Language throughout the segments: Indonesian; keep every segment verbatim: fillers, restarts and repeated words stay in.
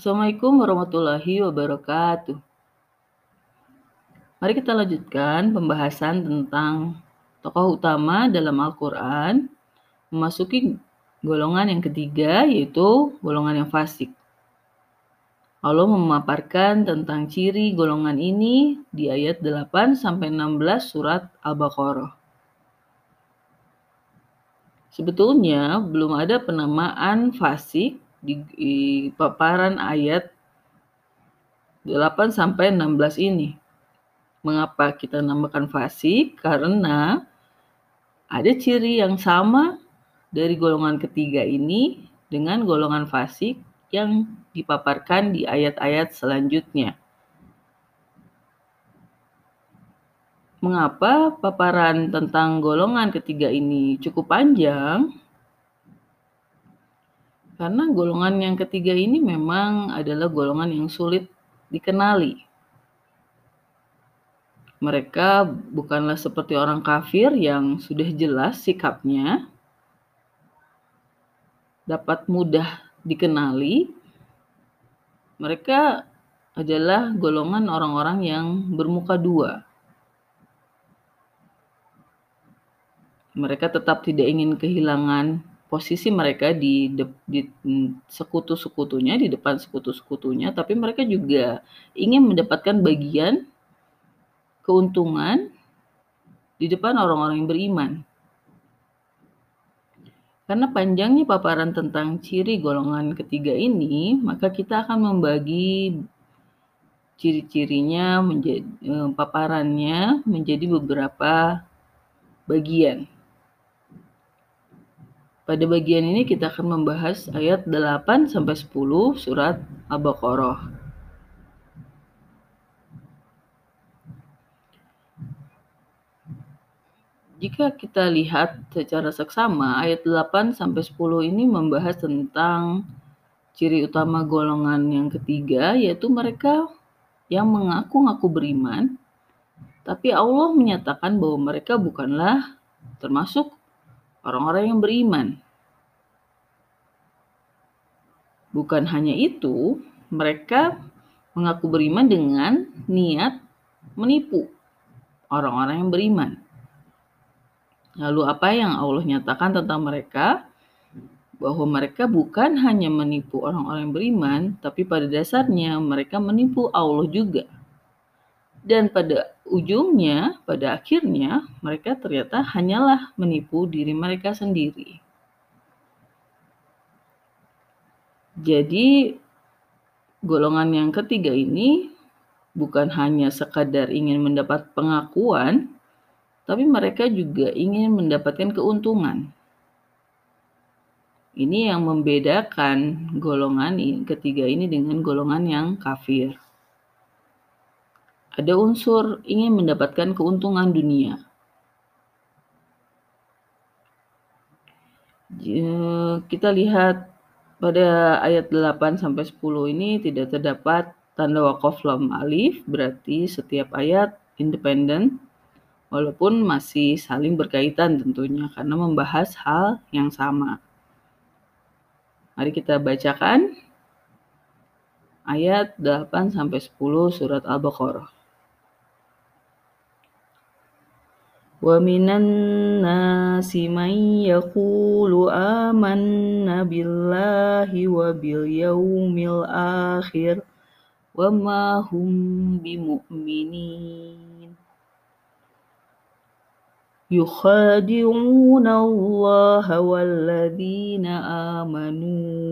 Assalamualaikum warahmatullahi wabarakatuh. Mari kita lanjutkan pembahasan tentang tokoh utama dalam Al-Quran memasuki golongan yang ketiga, yaitu golongan yang fasik. Allah memaparkan tentang ciri golongan ini di ayat delapan sampai enam belas surat Al-Baqarah. Sebetulnya belum ada penamaan fasik Di, di paparan ayat delapan sampai enam belas ini. Mengapa kita namakan fasik? Karena ada ciri yang sama dari golongan ketiga ini dengan golongan fasik yang dipaparkan di ayat-ayat selanjutnya. Mengapa paparan tentang golongan ketiga ini cukup panjang? Karena golongan yang ketiga ini memang adalah golongan yang sulit dikenali. Mereka bukanlah seperti orang kafir yang sudah jelas sikapnya, dapat mudah dikenali. Mereka adalah golongan orang-orang yang bermuka dua. Mereka tetap tidak ingin kehilangan posisi mereka di, de, di sekutu-sekutunya, di depan sekutu-sekutunya, tapi mereka juga ingin mendapatkan bagian keuntungan di depan orang-orang yang beriman. Karena panjangnya paparan tentang ciri golongan ketiga ini, maka kita akan membagi ciri-cirinya, menjadi, paparannya menjadi beberapa bagian. Pada bagian ini kita akan membahas ayat delapan sampai sepuluh surat Al-Baqarah. Jika kita lihat secara seksama, ayat delapan sampai sepuluh ini membahas tentang ciri utama golongan yang ketiga, yaitu mereka yang mengaku-ngaku beriman, tapi Allah menyatakan bahwa mereka bukanlah termasuk orang-orang yang beriman. Bukan hanya itu, mereka mengaku beriman dengan niat menipu orang-orang yang beriman. Lalu apa yang Allah nyatakan tentang mereka? Bahwa mereka bukan hanya menipu orang-orang yang beriman, tapi pada dasarnya mereka menipu Allah juga. Dan pada ujungnya, pada akhirnya, mereka ternyata hanyalah menipu diri mereka sendiri. Jadi, golongan yang ketiga ini bukan hanya sekadar ingin mendapat pengakuan, tapi mereka juga ingin mendapatkan keuntungan. Ini yang membedakan golongan ketiga ini dengan golongan yang kafir. Ada unsur ingin mendapatkan keuntungan dunia. Kita lihat pada ayat delapan sampai sepuluh ini tidak terdapat tanda waqaf lam alif, berarti setiap ayat independen, walaupun masih saling berkaitan tentunya karena membahas hal yang sama. Mari kita bacakan ayat delapan sampai sepuluh surat Al-Baqarah. وَمِنَ النَّاسِ مَنْ يَقُولُ آمَنَّا بِاللَّهِ وَبِالْيَوْمِ الْآخِرِ وَمَا هُمْ بِمُؤْمِنِينَ يُخَادِعُونَ اللَّهَ وَالَّذِينَ آمَنُوا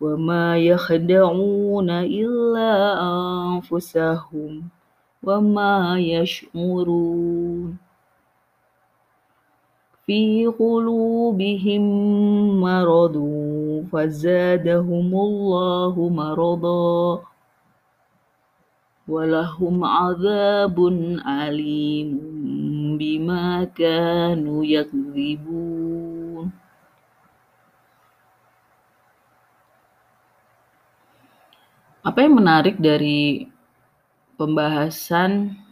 وَمَا يَخْدَعُونَ إِلَّا أَنْفُسَهُمْ وَمَا يَشْعُرُونَ في قلوبهم مرض فزادهم الله مرضا ولهم عذاب أليم بما كانوا يكذبون Apa yang menarik dari pembahasan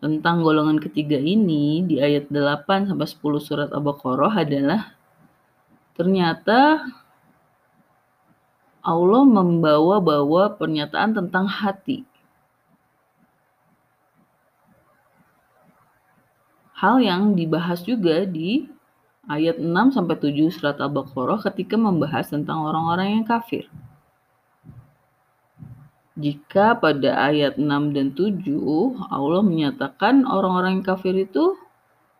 tentang golongan ketiga ini di ayat delapan sampai sepuluh surat Al-Baqarah adalah ternyata Allah membawa-bawa pernyataan tentang hati. Hal yang dibahas juga di ayat enam sampai tujuh surat Al-Baqarah ketika membahas tentang orang-orang yang kafir. Jika pada ayat enam dan tujuh Allah menyatakan orang-orang yang kafir itu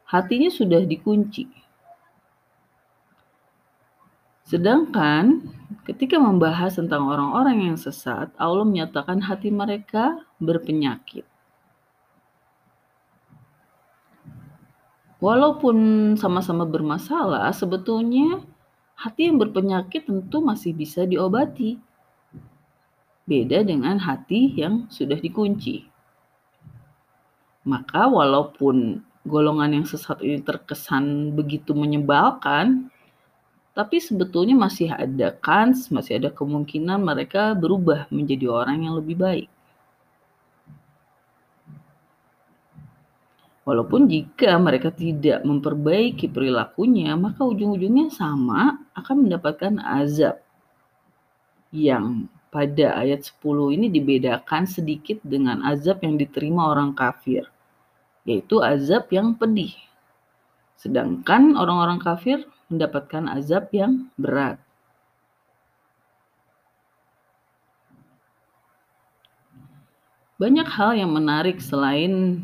hatinya sudah dikunci. Sedangkan ketika membahas tentang orang-orang yang sesat, Allah menyatakan hati mereka berpenyakit. Walaupun sama-sama bermasalah, sebetulnya hati yang berpenyakit tentu masih bisa diobati. Beda dengan hati yang sudah dikunci. Maka walaupun golongan yang sesat ini terkesan begitu menyebalkan, tapi sebetulnya masih ada kans, masih ada kemungkinan mereka berubah menjadi orang yang lebih baik. Walaupun jika mereka tidak memperbaiki perilakunya, maka ujung-ujungnya sama akan mendapatkan azab. Yang pada ayat sepuluh ini dibedakan sedikit dengan azab yang diterima orang kafir, yaitu azab yang pedih. Sedangkan orang-orang kafir mendapatkan azab yang berat. Banyak hal yang menarik selain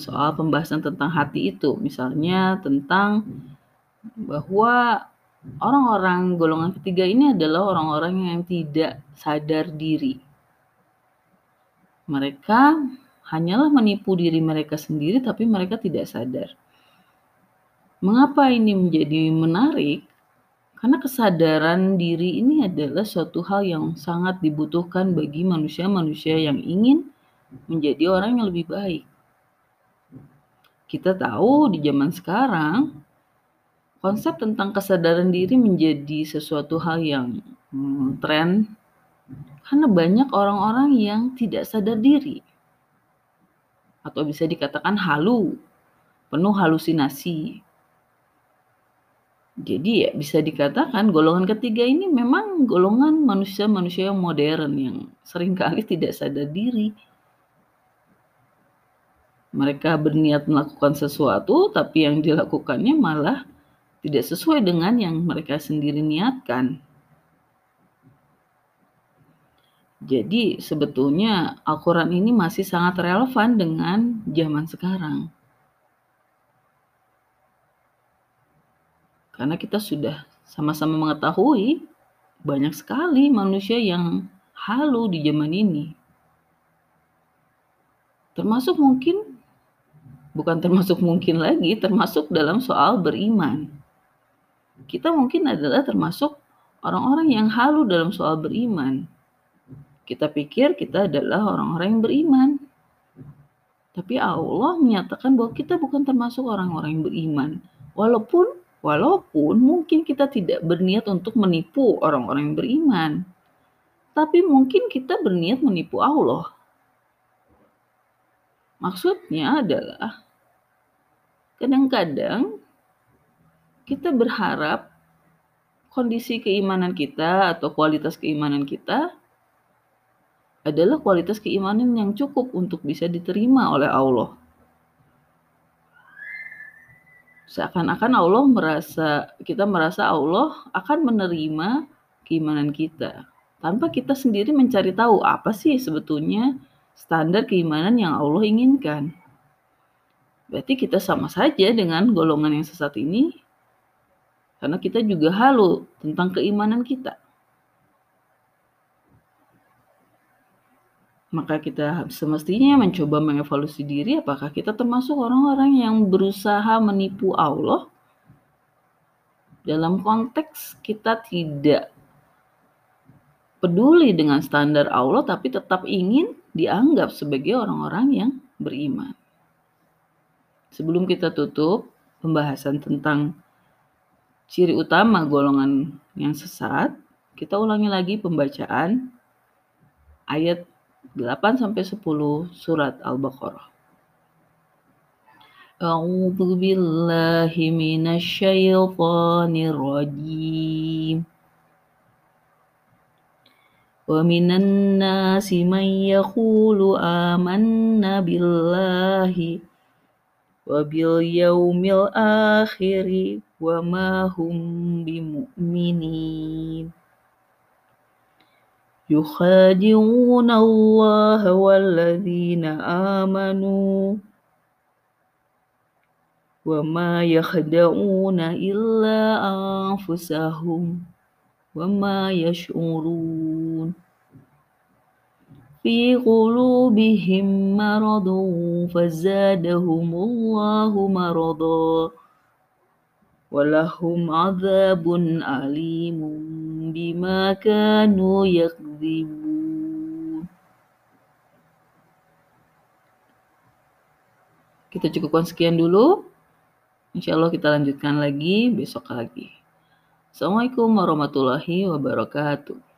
soal pembahasan tentang hati itu, misalnya tentang bahwa orang-orang golongan ketiga ini adalah orang-orang yang tidak sadar diri. Mereka hanyalah menipu diri mereka sendiri, tapi mereka tidak sadar. Mengapa ini menjadi menarik? Karena kesadaran diri ini adalah suatu hal yang sangat dibutuhkan bagi manusia-manusia yang ingin menjadi orang yang lebih baik. Kita tahu di zaman sekarang, konsep tentang kesadaran diri menjadi sesuatu hal yang hmm, tren karena banyak orang-orang yang tidak sadar diri. Atau bisa dikatakan halu, penuh halusinasi. Jadi ya bisa dikatakan golongan ketiga ini memang golongan manusia-manusia yang modern yang seringkali tidak sadar diri. Mereka berniat melakukan sesuatu, tapi yang dilakukannya malah tidak sesuai dengan yang mereka sendiri niatkan. Jadi sebetulnya Al-Quran ini masih sangat relevan dengan zaman sekarang. Karena kita sudah sama-sama mengetahui banyak sekali manusia yang halu di zaman ini. Termasuk mungkin Bukan termasuk mungkin lagi, termasuk dalam soal beriman. Kita mungkin adalah termasuk orang-orang yang halu dalam soal beriman. Kita pikir kita adalah orang-orang yang beriman. Tapi Allah menyatakan bahwa kita bukan termasuk orang-orang yang beriman. Walaupun, walaupun mungkin kita tidak berniat untuk menipu orang-orang yang beriman. Tapi mungkin kita berniat menipu Allah. Maksudnya adalah kadang-kadang kita berharap kondisi keimanan kita atau kualitas keimanan kita adalah kualitas keimanan yang cukup untuk bisa diterima oleh Allah. Seakan-akan Allah merasa, kita merasa Allah akan menerima keimanan kita tanpa kita sendiri mencari tahu apa sih sebetulnya standar keimanan yang Allah inginkan. Berarti kita sama saja dengan golongan yang sesat ini, karena kita juga halu tentang keimanan kita. Maka kita semestinya mencoba mengevaluasi diri, apakah kita termasuk orang-orang yang berusaha menipu Allah dalam konteks kita tidak peduli dengan standar Allah, tapi tetap ingin dianggap sebagai orang-orang yang beriman. Sebelum kita tutup pembahasan tentang ciri utama golongan yang sesat, kita ulangi lagi pembacaan ayat delapan sampai sepuluh surat Al-Baqarah. A'udzu billahi minasy syaithanir rajim. Wa minan nasi may yaqulu amanna billahi wa bil yaumil akhiri wa ma hum bimu'minin. Yukhadi'una Allah walladzina amanu wa ma yakhda'una illa anfusahum wa ma yash'urun. Fi qulubihim maradun fazadahumullahu maradan walahum azabun alimun bima kanu yakdzibun. Kita cukupkan sekian dulu. Insyaallah kita lanjutkan lagi besok lagi. Assalamualaikum warahmatullahi wabarakatuh.